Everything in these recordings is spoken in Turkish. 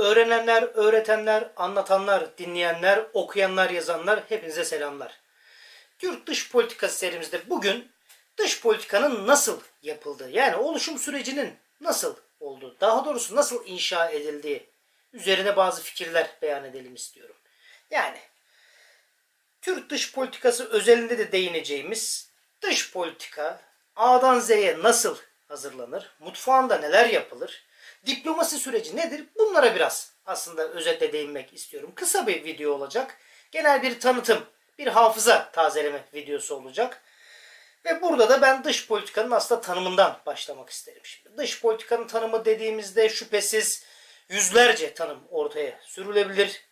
Öğrenenler, öğretenler, anlatanlar, dinleyenler, okuyanlar, yazanlar hepinize selamlar. Türk dış politikası serimizde bugün dış politikanın nasıl yapıldığı, yani oluşum sürecinin nasıl olduğu, daha doğrusu nasıl inşa edildiği üzerine bazı fikirler beyan edelim istiyorum. Yani Türk dış politikası özelinde de değineceğimiz dış politika A'dan Z'ye nasıl hazırlanır, mutfağında neler yapılır, diplomasi süreci nedir? Bunlara biraz aslında özetle değinmek istiyorum. Kısa bir video olacak. Genel bir tanıtım, bir hafıza tazeleme videosu olacak. Ve burada da ben dış politikanın aslında tanımından başlamak isterim. Şimdi dış politikanın tanımı dediğimizde şüphesiz yüzlerce tanım ortaya sürülebilir.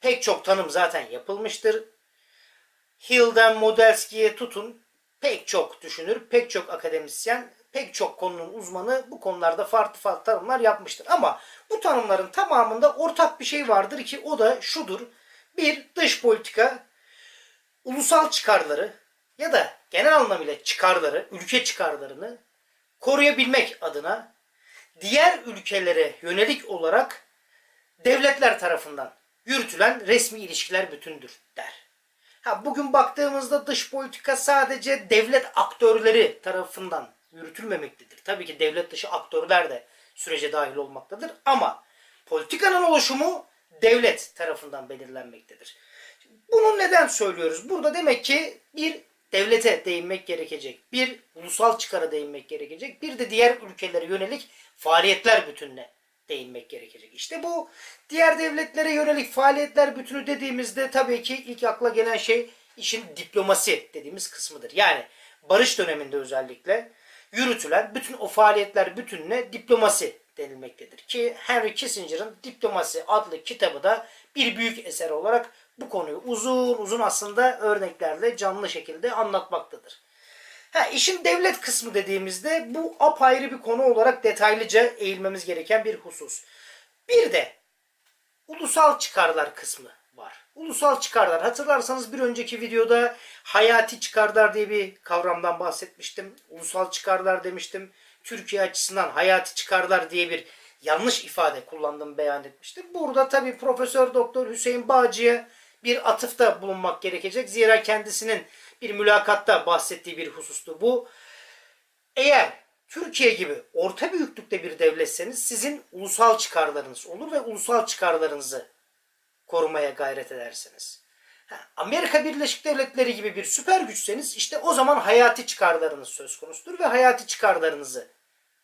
Pek çok tanım zaten yapılmıştır. Hilden Modelski'ye tutun, pek çok düşünür, pek çok akademisyen, pek çok konunun uzmanı bu konularda farklı farklı tanımlar yapmıştır. Ama bu tanımların tamamında ortak bir şey vardır ki o da şudur. Bir, dış politika ulusal çıkarları ya da genel anlamıyla çıkarları, ülke çıkarlarını koruyabilmek adına diğer ülkelere yönelik olarak devletler tarafından yürütülen resmi ilişkiler bütündür der. Bugün baktığımızda dış politika sadece devlet aktörleri tarafından yürütülmemektedir. Tabii ki devlet dışı aktörler de sürece dahil olmaktadır ama politikanın oluşumu devlet tarafından belirlenmektedir. Bunu neden söylüyoruz? Burada demek ki bir devlete değinmek gerekecek, bir ulusal çıkara değinmek gerekecek, bir de diğer ülkelere yönelik faaliyetler bütününe değinmek gerekecek. İşte bu diğer devletlere yönelik faaliyetler bütünü dediğimizde tabii ki ilk akla gelen şey işin diplomasi dediğimiz kısmıdır. Yani barış döneminde özellikle yürütülen bütün o faaliyetler bütününe diplomasi denilmektedir. Ki Henry Kissinger'ın Diplomasi adlı kitabı da bir büyük eser olarak bu konuyu uzun uzun aslında örneklerle canlı şekilde anlatmaktadır. İşin devlet kısmı dediğimizde bu apayrı bir konu olarak detaylıca eğilmemiz gereken bir husus. Bir de ulusal çıkarlar kısmı var. Ulusal çıkarlar, hatırlarsanız bir önceki videoda hayati çıkarlar diye bir kavramdan bahsetmiştim. Ulusal çıkarlar demiştim. Türkiye açısından hayati çıkarlar diye bir yanlış ifade kullandığımı beyan etmiştim. Burada tabii Profesör Doktor Hüseyin Bağcı'ya bir atıfta bulunmak gerekecek. Zira kendisinin bir mülakatta bahsettiği bir husustu bu. Eğer Türkiye gibi orta büyüklükte bir devletseniz sizin ulusal çıkarlarınız olur ve ulusal çıkarlarınızı korumaya gayret edersiniz. Amerika Birleşik Devletleri gibi bir süper güçseniz işte o zaman hayati çıkarlarınız söz konusudur ve hayati çıkarlarınızı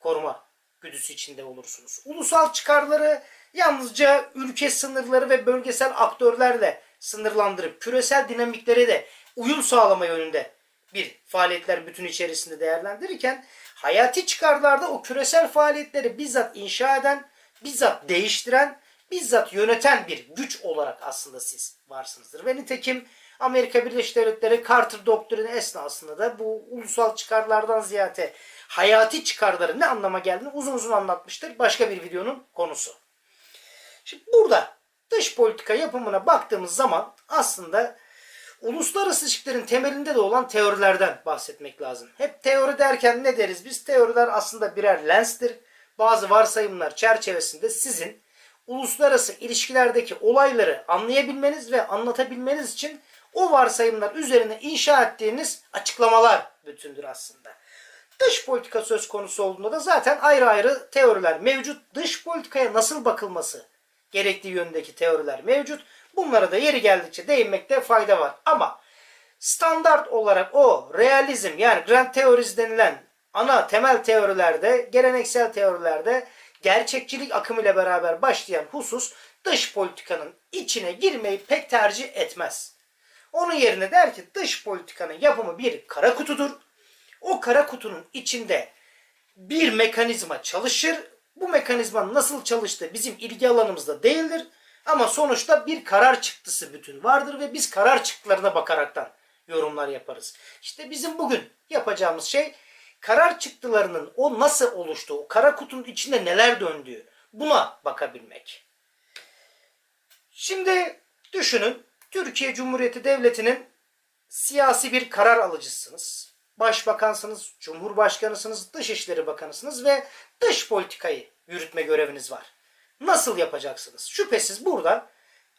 koruma güdüsü içinde olursunuz. Ulusal çıkarları yalnızca ülke sınırları ve bölgesel aktörlerle sınırlandırıp küresel dinamiklere de uyum sağlama yönünde bir faaliyetler bütün içerisinde değerlendirirken hayati çıkarlarda o küresel faaliyetleri bizzat inşa eden, bizzat değiştiren, bizzat yöneten bir güç olarak aslında siz varsınızdır. Ve nitekim Amerika Birleşik Devletleri Carter doktrini esnasında da bu ulusal çıkarlardan ziyade hayati çıkarların ne anlama geldiğini uzun uzun anlatmıştır. Başka bir videonun konusu. Şimdi burada dış politika yapımına baktığımız zaman aslında uluslararası ilişkilerin temelinde de olan teorilerden bahsetmek lazım. Hep teori derken ne deriz biz? Teoriler aslında birer lenstir. Bazı varsayımlar çerçevesinde sizin uluslararası ilişkilerdeki olayları anlayabilmeniz ve anlatabilmeniz için o varsayımlar üzerine inşa ettiğiniz açıklamalar bütündür aslında. Dış politika söz konusu olduğunda da zaten ayrı ayrı teoriler mevcut. Dış politikaya nasıl bakılması gerektiği yönündeki teoriler mevcut. Bunlara da yeri geldikçe değinmekte fayda var. Ama standart olarak o realizm, yani grand teorisi denilen ana temel teorilerde, geleneksel teorilerde gerçekçilik akımıyla beraber başlayan husus dış politikanın içine girmeyi pek tercih etmez. Onun yerine der ki dış politikanın yapımı bir kara kutudur. O kara kutunun içinde bir mekanizma çalışır. Bu mekanizmanın nasıl çalıştığı bizim ilgi alanımızda değildir. Ama sonuçta bir karar çıktısı bütün vardır ve biz karar çıktılarına bakaraktan yorumlar yaparız. İşte bizim bugün yapacağımız şey karar çıktılarının o nasıl oluştuğu, o kara kutunun içinde neler döndüğü, buna bakabilmek. Şimdi düşünün, Türkiye Cumhuriyeti Devleti'nin siyasi bir karar alıcısınız. Başbakansınız, cumhurbaşkanısınız, dışişleri bakanısınız ve dış politikayı yürütme göreviniz var. nasıl yapacaksınız? Şüphesiz burada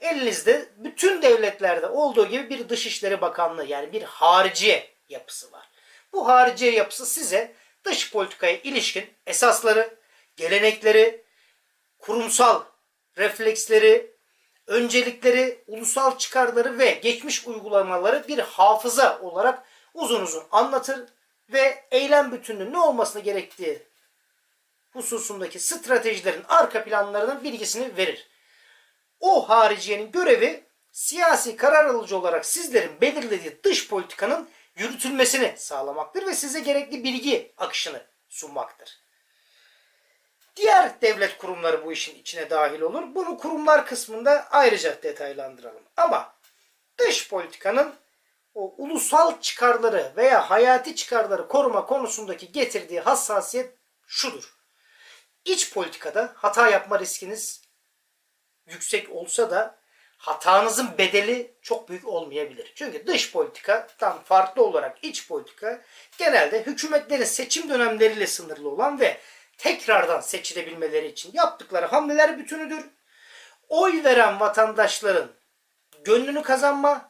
elinizde bütün devletlerde olduğu gibi bir Dışişleri Bakanlığı, yani bir hariciye yapısı var. Bu hariciye yapısı size dış politikaya ilişkin esasları, gelenekleri, kurumsal refleksleri, öncelikleri, ulusal çıkarları ve geçmiş uygulamaları bir hafıza olarak uzun uzun anlatır ve eylem bütünlüğünün ne olmasını gerektiği hususundaki stratejilerin arka planlarının bilgisini verir. O hariciyenin görevi siyasi karar alıcı olarak sizlerin belirlediği dış politikanın yürütülmesini sağlamaktır ve size gerekli bilgi akışını sunmaktır. Diğer devlet kurumları bu işin içine dahil olur. Bunu kurumlar kısmında ayrıca detaylandıralım. Ama dış politikanın o ulusal çıkarları veya hayati çıkarları koruma konusundaki getirdiği hassasiyet şudur. İç politikada hata yapma riskiniz yüksek olsa da hatanızın bedeli çok büyük olmayabilir. Çünkü dış politika tam farklı olarak iç politika genelde hükümetlerin seçim dönemleriyle sınırlı olan ve tekrardan seçilebilmeleri için yaptıkları hamleler bütünüdür. Oy veren vatandaşların gönlünü kazanma,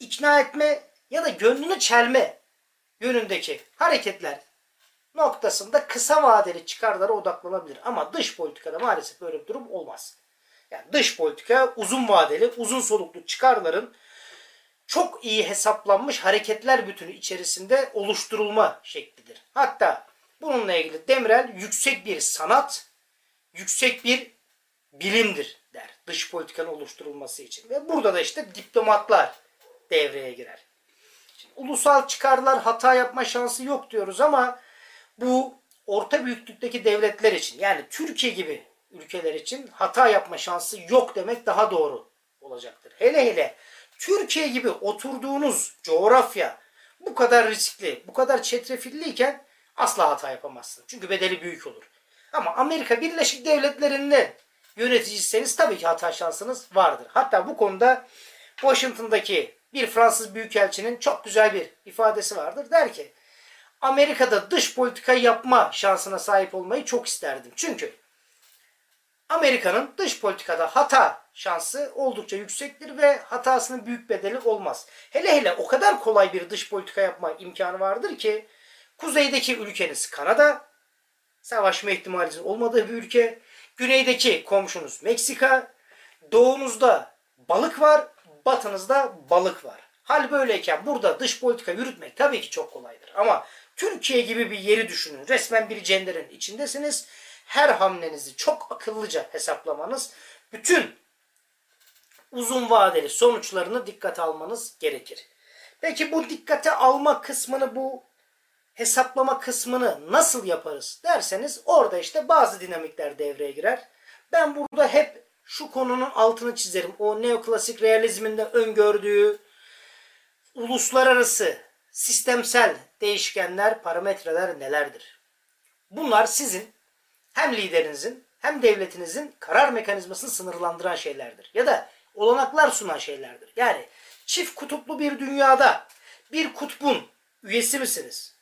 ikna etme ya da gönlünü çelme yönündeki hareketler noktasında kısa vadeli çıkarlara odaklanabilir. Ama dış politikada maalesef böyle bir durum olmaz. Yani dış politika uzun vadeli, uzun soluklu çıkarların çok iyi hesaplanmış hareketler bütünü içerisinde oluşturulma şeklidir. Hatta bununla ilgili Demirel yüksek bir sanat, yüksek bir bilimdir der dış politikanın oluşturulması için. Ve burada da işte diplomatlar devreye girer. Şimdi, ulusal çıkarlar hata yapma şansı yok diyoruz ama bu orta büyüklükteki devletler için, yani Türkiye gibi ülkeler için hata yapma şansı yok demek daha doğru olacaktır. Hele hele Türkiye gibi oturduğunuz coğrafya bu kadar riskli, bu kadar çetrefilliyken asla hata yapamazsın. Çünkü bedeli büyük olur. Ama Amerika Birleşik Devletleri'nde yöneticiyseniz tabii ki hata şansınız vardır. Hatta bu konuda Washington'daki bir Fransız büyükelçinin çok güzel bir ifadesi vardır. Der ki, Amerika'da dış politika yapma şansına sahip olmayı çok isterdim. Çünkü Amerika'nın dış politikada hata şansı oldukça yüksektir ve hatasının büyük bedeli olmaz. Hele hele o kadar kolay bir dış politika yapma imkanı vardır ki kuzeydeki ülkeniz Kanada, savaşma ihtimalinin olmadığı bir ülke. Güneydeki komşunuz Meksika, doğunuzda balık var, batınızda balık var. Hal böyleyken burada dış politika yürütmek tabii ki çok kolaydır. Ama Türkiye gibi bir yeri düşünün. Resmen bir cenderenin içindesiniz. Her hamlenizi çok akıllıca hesaplamanız, bütün uzun vadeli sonuçlarını dikkate almanız gerekir. Peki bu dikkate alma kısmını, bu hesaplama kısmını nasıl yaparız derseniz orada işte bazı dinamikler devreye girer. Ben burada hep şu konunun altını çizerim. O neoklasik realizminde öngördüğü uluslararası sistemsel değişkenler, parametreler nelerdir? Bunlar sizin hem liderinizin hem devletinizin karar mekanizmasını sınırlandıran şeylerdir. Ya da olanaklar sunan şeylerdir. Yani çift kutuplu bir dünyada bir kutbun üyesi misiniz?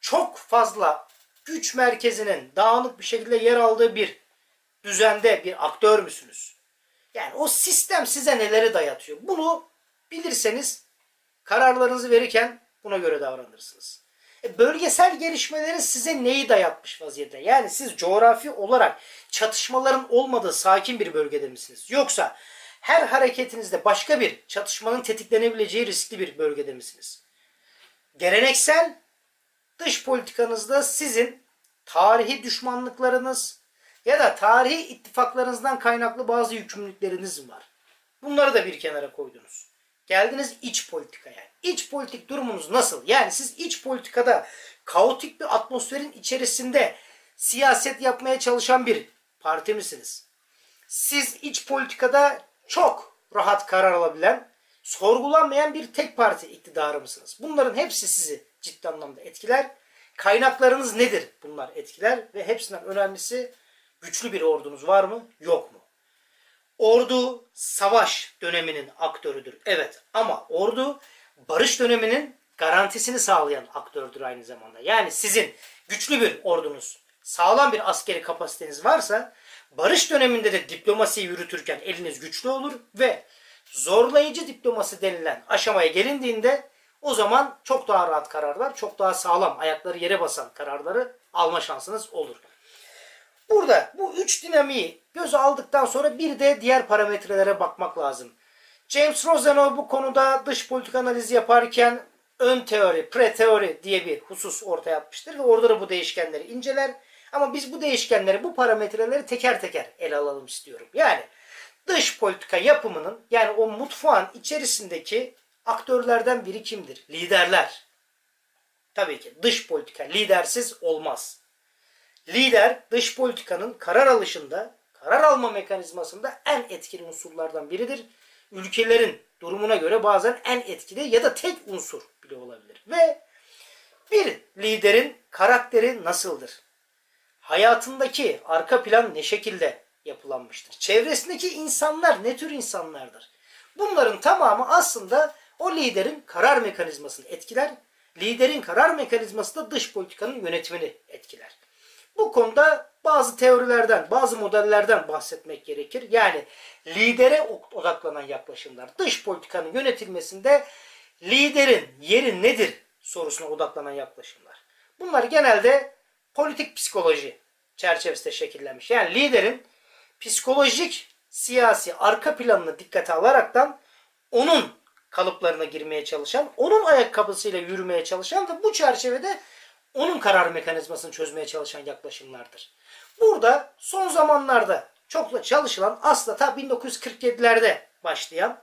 Çok fazla güç merkezinin dağınık bir şekilde yer aldığı bir düzende bir aktör müsünüz? Yani o sistem size neleri dayatıyor? Bunu bilirseniz kararlarınızı verirken buna göre davranırsınız. Bölgesel gelişmelerin size neyi dayatmış vaziyette? Yani siz coğrafi olarak çatışmaların olmadığı sakin bir bölgede misiniz? Yoksa her hareketinizde başka bir çatışmanın tetiklenebileceği riskli bir bölgede misiniz? Geleneksel dış politikanızda sizin tarihi düşmanlıklarınız ya da tarihi ittifaklarınızdan kaynaklı bazı yükümlülükleriniz var. Bunları da bir kenara koydunuz. Geldiniz iç politikaya. İç politik durumunuz nasıl? Yani siz iç politikada kaotik bir atmosferin içerisinde siyaset yapmaya çalışan bir parti misiniz? Siz iç politikada çok rahat karar alabilen, sorgulanmayan bir tek parti iktidarı mısınız? Bunların hepsi sizi ciddi anlamda etkiler. Kaynaklarınız nedir? Bunlar etkiler ve hepsinden önemlisi güçlü bir ordunuz var mı? Yok mu? Ordu savaş döneminin aktörüdür. Evet, ama ordu barış döneminin garantisini sağlayan aktördür aynı zamanda. Yani sizin güçlü bir ordunuz, sağlam bir askeri kapasiteniz varsa Barış döneminde de diplomasiyi yürütürken eliniz güçlü olur ve zorlayıcı diplomasi denilen aşamaya gelindiğinde o zaman çok daha rahat kararlar, çok daha sağlam, ayakları yere basan kararları alma şansınız olur. Burada bu üç dinamiği göze aldıktan sonra bir de diğer parametrelere bakmak lazım. James Rosenau bu konuda dış politik analizi yaparken ön teori, pre-teori diye bir husus ortaya atmıştır ve orada da bu değişkenleri inceler. Ama biz bu değişkenleri, bu parametreleri teker teker ele alalım istiyorum. Yani dış politika yapımının, yani o mutfağın içerisindeki aktörlerden biri kimdir? Liderler. Tabii ki dış politika lidersiz olmaz. Lider dış politikanın karar alışında, karar alma mekanizmasında en etkili unsurlardan biridir. Ülkelerin durumuna göre bazen en etkili ya da tek unsur bile olabilir. Ve bir liderin karakteri nasıldır? Hayatındaki arka plan ne şekilde yapılanmıştır? Çevresindeki insanlar ne tür insanlardır? Bunların tamamı aslında o liderin karar mekanizmasını etkiler. Liderin karar mekanizması da dış politikanın yönetimini etkiler. Bu konuda bazı teorilerden, bazı modellerden bahsetmek gerekir. Yani lidere odaklanan yaklaşımlar, dış politikanın yönetilmesinde liderin yeri nedir sorusuna odaklanan yaklaşımlar. Bunlar genelde politik psikoloji çerçevesinde şekillenmiş. Yani liderin psikolojik, siyasi arka planını dikkate alaraktan onun kalıplarına girmeye çalışan, onun ayakkabısıyla yürümeye çalışan ve bu çerçevede onun karar mekanizmasını çözmeye çalışan yaklaşımlardır. Burada son zamanlarda çokça çalışılan, aslında ta 1947'lerde başlayan,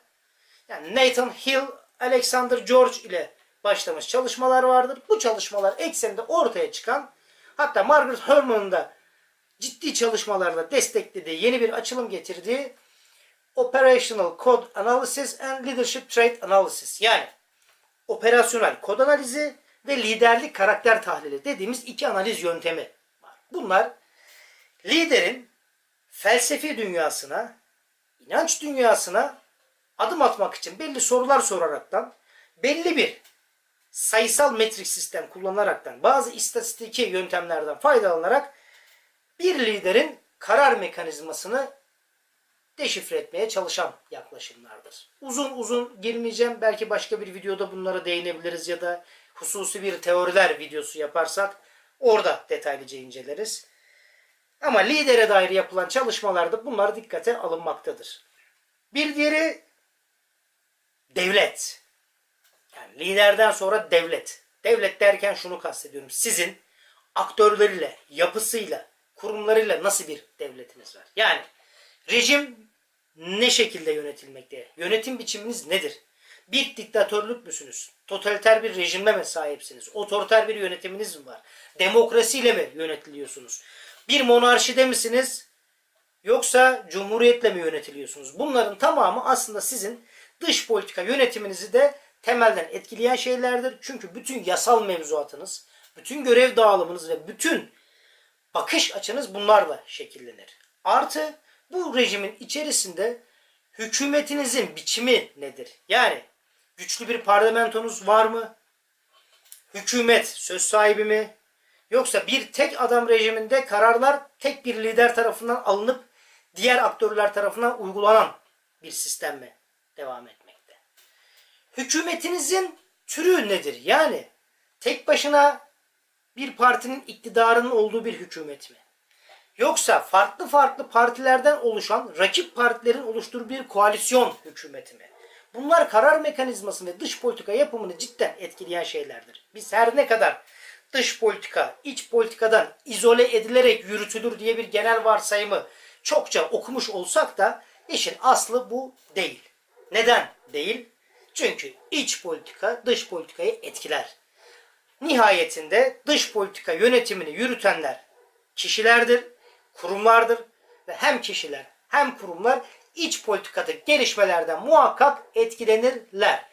yani Nathan Hill, Alexander George ile başlamış çalışmalar vardır. Bu çalışmalar ekseninde ortaya çıkan, hatta Margaret Herman'ın da ciddi çalışmalarla desteklediği, yeni bir açılım getirdiği Operational Code Analysis and Leadership Trait Analysis, yani operasyonel kod analizi ve liderlik karakter tahlili dediğimiz iki analiz yöntemi var. Bunlar liderin felsefi dünyasına, inanç dünyasına adım atmak için belli sorular soraraktan, belli bir sayısal metrik sistem kullanaraktan, bazı istatistiki yöntemlerden faydalanarak bir liderin karar mekanizmasını deşifre etmeye çalışan yaklaşımlardır. Uzun uzun girmeyeceğim. Belki başka bir videoda bunlara değinebiliriz ya da hususi bir teoriler videosu yaparsak orada detaylıca inceleriz. Ama lidere dair yapılan çalışmalarda bunlar dikkate alınmaktadır. Bir diğeri devlet. Yani liderden sonra devlet. Devlet derken şunu kastediyorum. Sizin aktörleriyle, yapısıyla, kurumlarıyla nasıl bir devletiniz var? Yani rejim ne şekilde yönetilmekte? Yönetim biçiminiz nedir? Bir diktatörlük müsünüz? Totaliter bir rejime mi sahipsiniz? Otoriter bir yönetiminiz mi var? Demokrasiyle mi yönetiliyorsunuz? Bir monarşide misiniz? Yoksa cumhuriyetle mi yönetiliyorsunuz? Bunların tamamı aslında sizin dış politika yönetiminizi de temelden etkileyen şeylerdir. Çünkü bütün yasal mevzuatınız, bütün görev dağılımınız ve bütün bakış açınız bunlarla şekillenir. Artı bu rejimin içerisinde hükümetinizin biçimi nedir? Yani güçlü bir parlamentonuz var mı? Hükümet söz sahibi mi? Yoksa bir tek adam rejiminde kararlar tek bir lider tarafından alınıp diğer aktörler tarafından uygulanan bir sistem mi devam etmekte? Hükümetinizin türü nedir? Yani tek başına bir partinin iktidarının olduğu bir hükümet mi? Yoksa farklı farklı partilerden oluşan, rakip partilerin oluşturduğu bir koalisyon hükümeti mi? Bunlar karar mekanizmasını ve dış politika yapımını cidden etkileyen şeylerdir. Biz her ne kadar dış politika, iç politikadan izole edilerek yürütülür diye bir genel varsayımı çokça okumuş olsak da işin aslı bu değil. Neden değil? Çünkü iç politika dış politikayı etkiler. Nihayetinde dış politika yönetimini yürütenler kişilerdir, kurumlardır ve hem kişiler hem kurumlar iç politikadaki gelişmelerden muhakkak etkilenirler.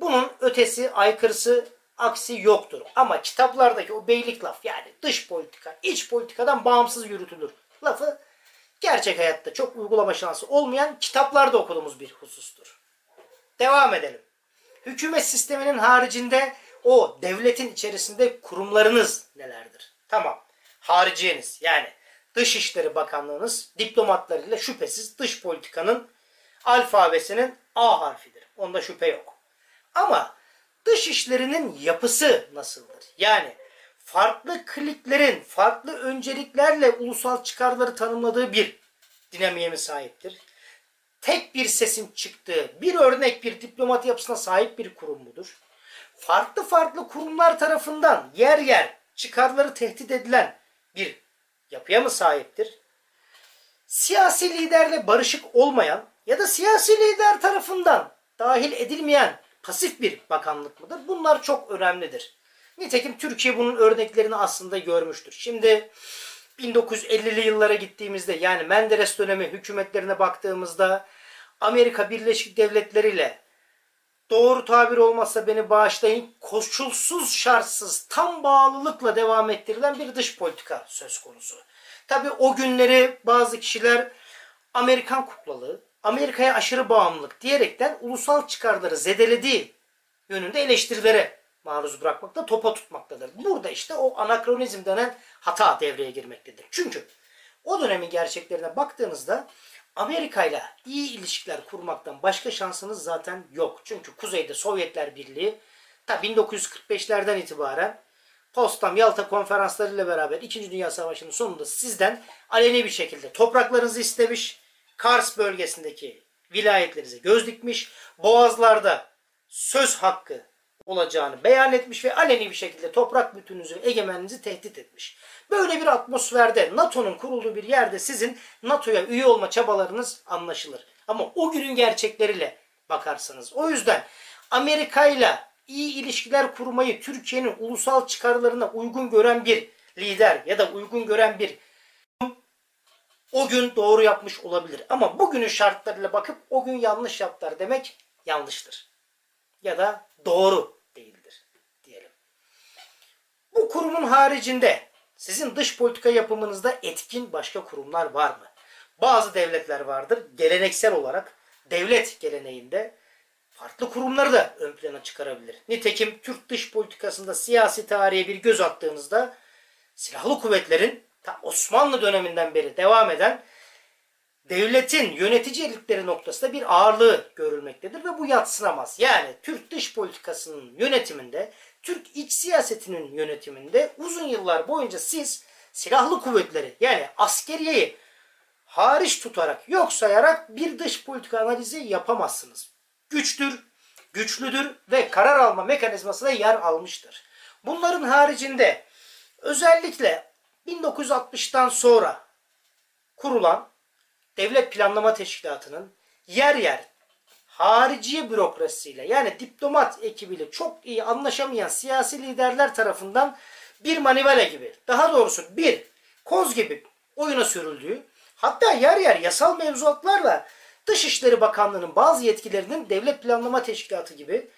Bunun ötesi, aykırısı, aksi yoktur. Ama kitaplardaki o beylik laf, yani dış politika iç politikadan bağımsız yürütülür lafı gerçek hayatta çok uygulama şansı olmayan, kitaplarda okuduğumuz bir husustur. Devam edelim. Hükümet sisteminin haricinde o devletin içerisinde kurumlarınız nelerdir? Tamam. Hariciyeniz, yani Dışişleri Bakanlığınız diplomatlarıyla şüphesiz dış politikanın alfabesinin A harfidir. Onda şüphe yok. Ama dış işlerinin yapısı nasıldır? Yani farklı kliklerin farklı önceliklerle ulusal çıkarları tanımladığı bir dinamiğe mi sahiptir? Tek bir sesin çıktığı bir örnek bir diplomat yapısına sahip bir kurum mudur? Farklı farklı kurumlar tarafından yer yer çıkarları tehdit edilen bir yapıya mı sahiptir? Siyasi liderle barışık olmayan ya da siyasi lider tarafından dahil edilmeyen pasif bir bakanlık mıdır? Bunlar çok önemlidir. Nitekim Türkiye bunun örneklerini aslında görmüştür. Şimdi 1950'li yıllara gittiğimizde, yani Menderes dönemi hükümetlerine baktığımızda Amerika Birleşik Devletleri ile, doğru tabir olmazsa beni bağışlayın, koşulsuz şartsız tam bağlılıkla devam ettirilen bir dış politika söz konusu. Tabii o günleri bazı kişiler Amerikan kuklalığı, Amerika'ya aşırı bağımlılık diyerekten ulusal çıkarları zedelediği yönünde eleştirilere maruz bırakmakta, topa tutmaktadır. Burada işte o anakronizm denen hata devreye girmektedir. Çünkü o dönemin gerçeklerine baktığınızda Amerika'yla iyi ilişkiler kurmaktan başka şansınız zaten yok. Çünkü Kuzey'de Sovyetler Birliği ta 1945'lerden itibaren Potsdam, Yalta konferanslarıyla beraber 2. Dünya Savaşı'nın sonunda sizden aleni bir şekilde topraklarınızı istemiş, Kars bölgesindeki vilayetlerinize göz dikmiş, boğazlarda söz hakkı olacağını beyan etmiş ve aleni bir şekilde toprak bütününüzü, egemenliğinizi tehdit etmiş. Böyle bir atmosferde, NATO'nun kurulduğu bir yerde sizin NATO'ya üye olma çabalarınız anlaşılır. Ama o günün gerçekleriyle bakarsanız. O yüzden Amerika'yla iyi ilişkiler kurmayı Türkiye'nin ulusal çıkarlarına uygun gören bir lider ya da uygun gören bir o gün doğru yapmış olabilir. Ama bugünün şartlarıyla bakıp o gün yanlış yaptılar demek yanlıştır. Ya da doğru değildir diyelim. Bu kurumun haricinde sizin dış politika yapımınızda etkin başka kurumlar var mı? Bazı devletler vardır. Geleneksel olarak devlet geleneğinde farklı kurumları da ön plana çıkarabilir. Nitekim Türk dış politikasında siyasi tarihe bir göz attığınızda silahlı kuvvetlerin ta Osmanlı döneminden beri devam eden devletin yönetici elitleri noktasında bir ağırlığı görülmektedir ve bu yadsınamaz. Yani Türk dış politikasının yönetiminde, Türk iç siyasetinin yönetiminde uzun yıllar boyunca siz silahlı kuvvetleri, yani askeriyeyi hariç tutarak, yok sayarak bir dış politika analizi yapamazsınız. Güçtür, güçlüdür ve karar alma mekanizmasına yer almıştır. Bunların haricinde özellikle 1960'tan sonra kurulan Devlet Planlama Teşkilatı'nın yer yer hariciye bürokrasiyle, yani diplomat ekibiyle çok iyi anlaşamayan siyasi liderler tarafından bir manivela gibi, daha doğrusu bir koz gibi oyuna sürüldüğü, hatta yer yer yasal mevzuatlarla Dışişleri Bakanlığı'nın bazı yetkilerinin Devlet Planlama Teşkilatı gibi,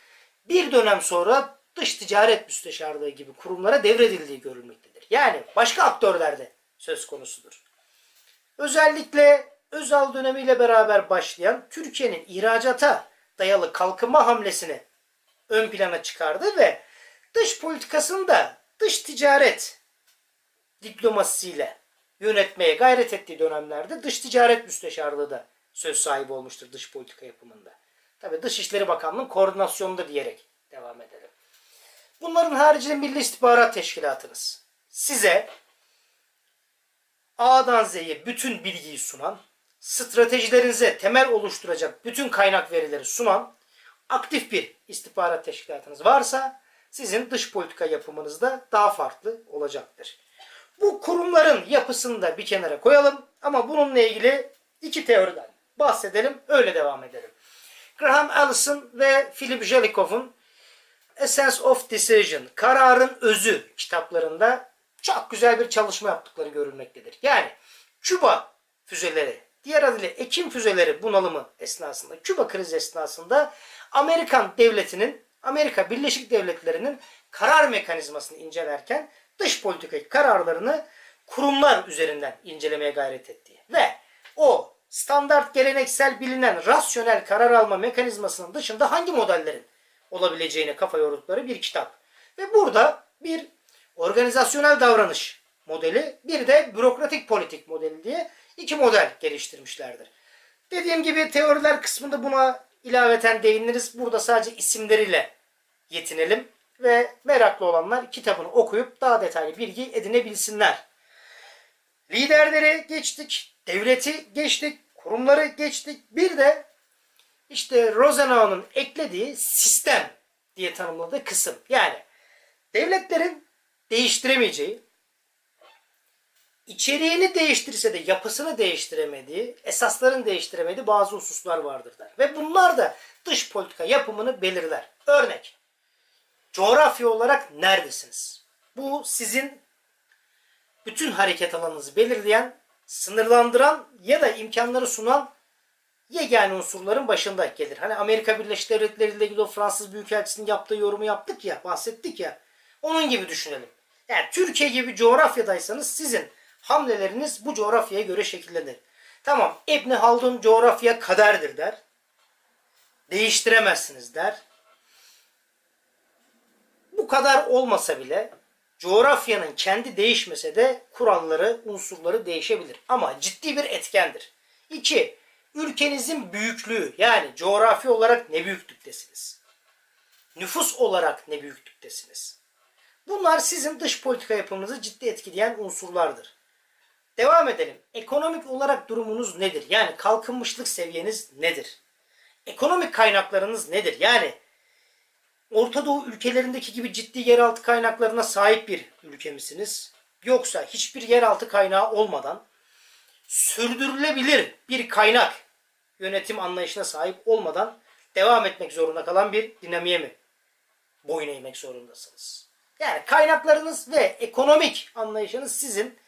bir dönem sonra Dış Ticaret Müsteşarlığı gibi kurumlara devredildiği görülmektedir. Yani başka aktörlerde söz konusudur. Özellikle Özal dönemiyle beraber başlayan Türkiye'nin ihracata dayalı kalkınma hamlesini ön plana çıkardı ve dış politikasında dış ticaret diplomasisiyle yönetmeye gayret ettiği dönemlerde dış ticaret müsteşarlığı da söz sahibi olmuştur dış politika yapımında. Tabii Dışişleri Bakanlığı'nın koordinasyonunda diyerek devam edelim. Bunların haricinde Milli İstihbarat Teşkilatınız size A'dan Z'ye bütün bilgiyi sunan, stratejilerinize temel oluşturacak bütün kaynak verileri sunan aktif bir istihbarat teşkilatınız varsa sizin dış politika yapımınızda daha farklı olacaktır. Bu kurumların yapısını da bir kenara koyalım ama bununla ilgili iki teoriden bahsedelim, öyle devam edelim. Graham Allison ve Philip Zelikow'un Essence of Decision, Kararın Özü kitaplarında çok güzel bir çalışma yaptıkları görülmektedir. Yani Küba füzeleri, diğer adıyla Ekim füzeleri bunalımı esnasında, Küba krizi esnasında Amerikan devletinin, Amerika Birleşik Devletleri'nin karar mekanizmasını incelerken dış politika kararlarını kurumlar üzerinden incelemeye gayret ettiği ve o standart geleneksel bilinen rasyonel karar alma mekanizmasının dışında hangi modellerin olabileceğine kafa yordukları bir kitap. Ve burada bir organizasyonel davranış modeli, bir de bürokratik politik modeli diye iki model geliştirmişlerdir. Dediğim gibi teoriler kısmında buna ilaveten değiniriz. Burada sadece isimleriyle yetinelim ve meraklı olanlar kitabını okuyup daha detaylı bilgi edinebilsinler. Liderleri geçtik, devleti geçtik, kurumları geçtik. Bir de işte Rosenau'nun eklediği sistem diye tanımladığı kısım. Yani devletlerin değiştiremeyeceği, içeriğini değiştirse de yapısını değiştiremediği, esaslarını değiştiremediği bazı hususlar vardır der. Ve bunlar da dış politika yapımını belirler. Örnek, coğrafya olarak neredesiniz? Bu sizin bütün hareket alanınızı belirleyen, sınırlandıran ya da imkanları sunan yegane unsurların başında gelir. Hani Amerika Birleşik Devletleri ile ilgili o Fransız Büyükelçisi'nin yaptığı yorumu yaptık ya, bahsettik ya. Onun gibi düşünelim. Yani Türkiye gibi coğrafyadaysanız sizin hamleleriniz bu coğrafyaya göre şekillenir. Tamam, Ebni Haldun coğrafya kaderdir der. Değiştiremezsiniz der. Bu kadar olmasa bile coğrafyanın kendi değişmese de kuralları, unsurları değişebilir. Ama ciddi bir etkendir. 2. Ülkenizin büyüklüğü, yani coğrafi olarak ne büyüklüktesiniz? Nüfus olarak ne büyüklüktesiniz? Bunlar sizin dış politika yapımınızı ciddi etkileyen unsurlardır. Devam edelim. Ekonomik olarak durumunuz nedir? Yani kalkınmışlık seviyeniz nedir? Ekonomik kaynaklarınız nedir? Yani Orta Doğu ülkelerindeki gibi ciddi yeraltı kaynaklarına sahip bir ülke misiniz? Yoksa hiçbir yeraltı kaynağı olmadan sürdürülebilir bir kaynak yönetim anlayışına sahip olmadan devam etmek zorunda kalan bir dinamiğe mi boyun eğmek zorundasınız? Yani kaynaklarınız ve ekonomik anlayışınız sizin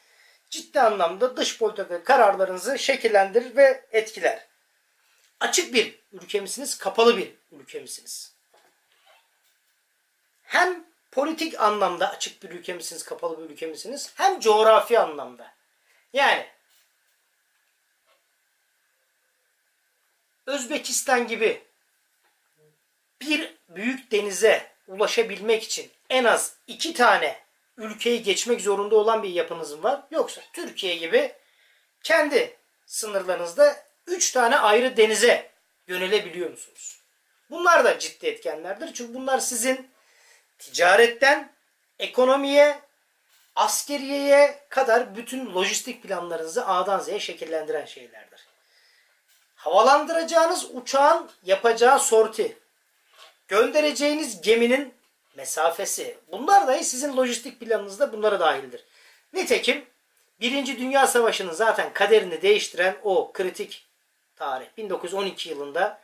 ciddi anlamda dış politika kararlarınızı şekillendirir ve etkiler. Açık bir ülke misiniz, kapalı bir ülke misiniz? Hem politik anlamda açık bir ülke misiniz, kapalı bir ülke misiniz? Hem coğrafi anlamda. Yani Özbekistan gibi bir büyük denize ulaşabilmek için en az 2 tane ülkeyi geçmek zorunda olan bir yapınız var. Yoksa Türkiye gibi kendi sınırlarınızda 3 tane ayrı denize yönelebiliyor musunuz? Bunlar da ciddi etkenlerdir. Çünkü bunlar sizin ticaretten ekonomiye, askeriyeye kadar bütün lojistik planlarınızı A'dan Z'ye şekillendiren şeylerdir. Havalandıracağınız uçağın yapacağı sorti, göndereceğiniz geminin mesafesi. Bunlar dahi sizin lojistik planınızda bunlara dahildir. Nitekim 1. Dünya Savaşı'nın zaten kaderini değiştiren o kritik tarih 1912 yılında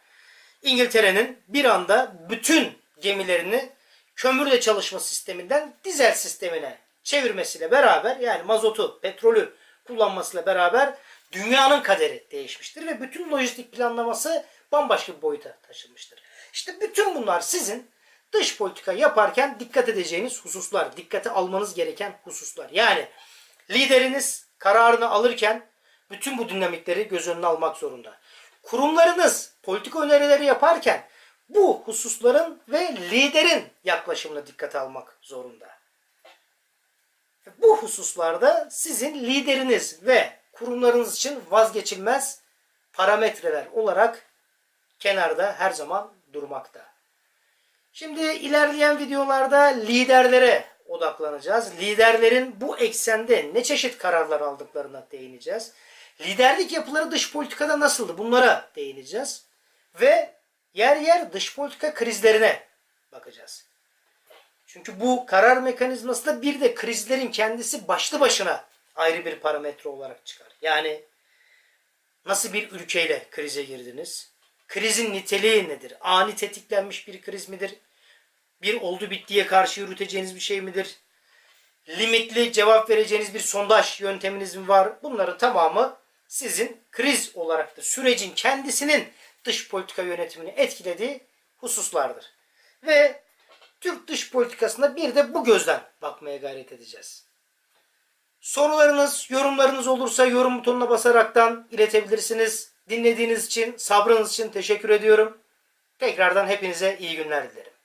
İngiltere'nin bir anda bütün gemilerini kömürle çalışma sisteminden dizel sistemine çevirmesiyle beraber, yani mazotu, petrolü kullanmasıyla beraber dünyanın kaderi değişmiştir ve bütün lojistik planlaması bambaşka bir boyuta taşınmıştır. İşte bütün bunlar sizin dış politika yaparken dikkat edeceğiniz hususlar, dikkate almanız gereken hususlar. Yani lideriniz kararını alırken bütün bu dinamikleri göz önüne almak zorunda. Kurumlarınız politika önerileri yaparken bu hususların ve liderin yaklaşımına dikkate almak zorunda. Bu hususlarda sizin lideriniz ve kurumlarınız için vazgeçilmez parametreler olarak kenarda her zaman durmakta. Şimdi ilerleyen videolarda liderlere odaklanacağız. Liderlerin bu eksende ne çeşit kararlar aldıklarına değineceğiz. Liderlik yapıları dış politikada nasıldı? Bunlara değineceğiz. Ve yer yer dış politika krizlerine bakacağız. Çünkü bu karar mekanizması da bir de krizlerin kendisi başlı başına ayrı bir parametre olarak çıkar. Yani nasıl bir ülkeyle krize girdiniz? Krizin niteliği nedir? Ani tetiklenmiş bir kriz midir? Bir oldu bittiye karşı yürüteceğiniz bir şey midir? Limitli cevap vereceğiniz bir sondaj yönteminiz mi var? Bunların tamamı sizin kriz olarak da sürecin kendisinin dış politika yönetimini etkilediği hususlardır. Ve Türk dış politikasına bir de bu gözden bakmaya gayret edeceğiz. Sorularınız, yorumlarınız olursa yorum butonuna basaraktan iletebilirsiniz. Dinlediğiniz için, sabrınız için teşekkür ediyorum. Tekrardan hepinize iyi günler dilerim.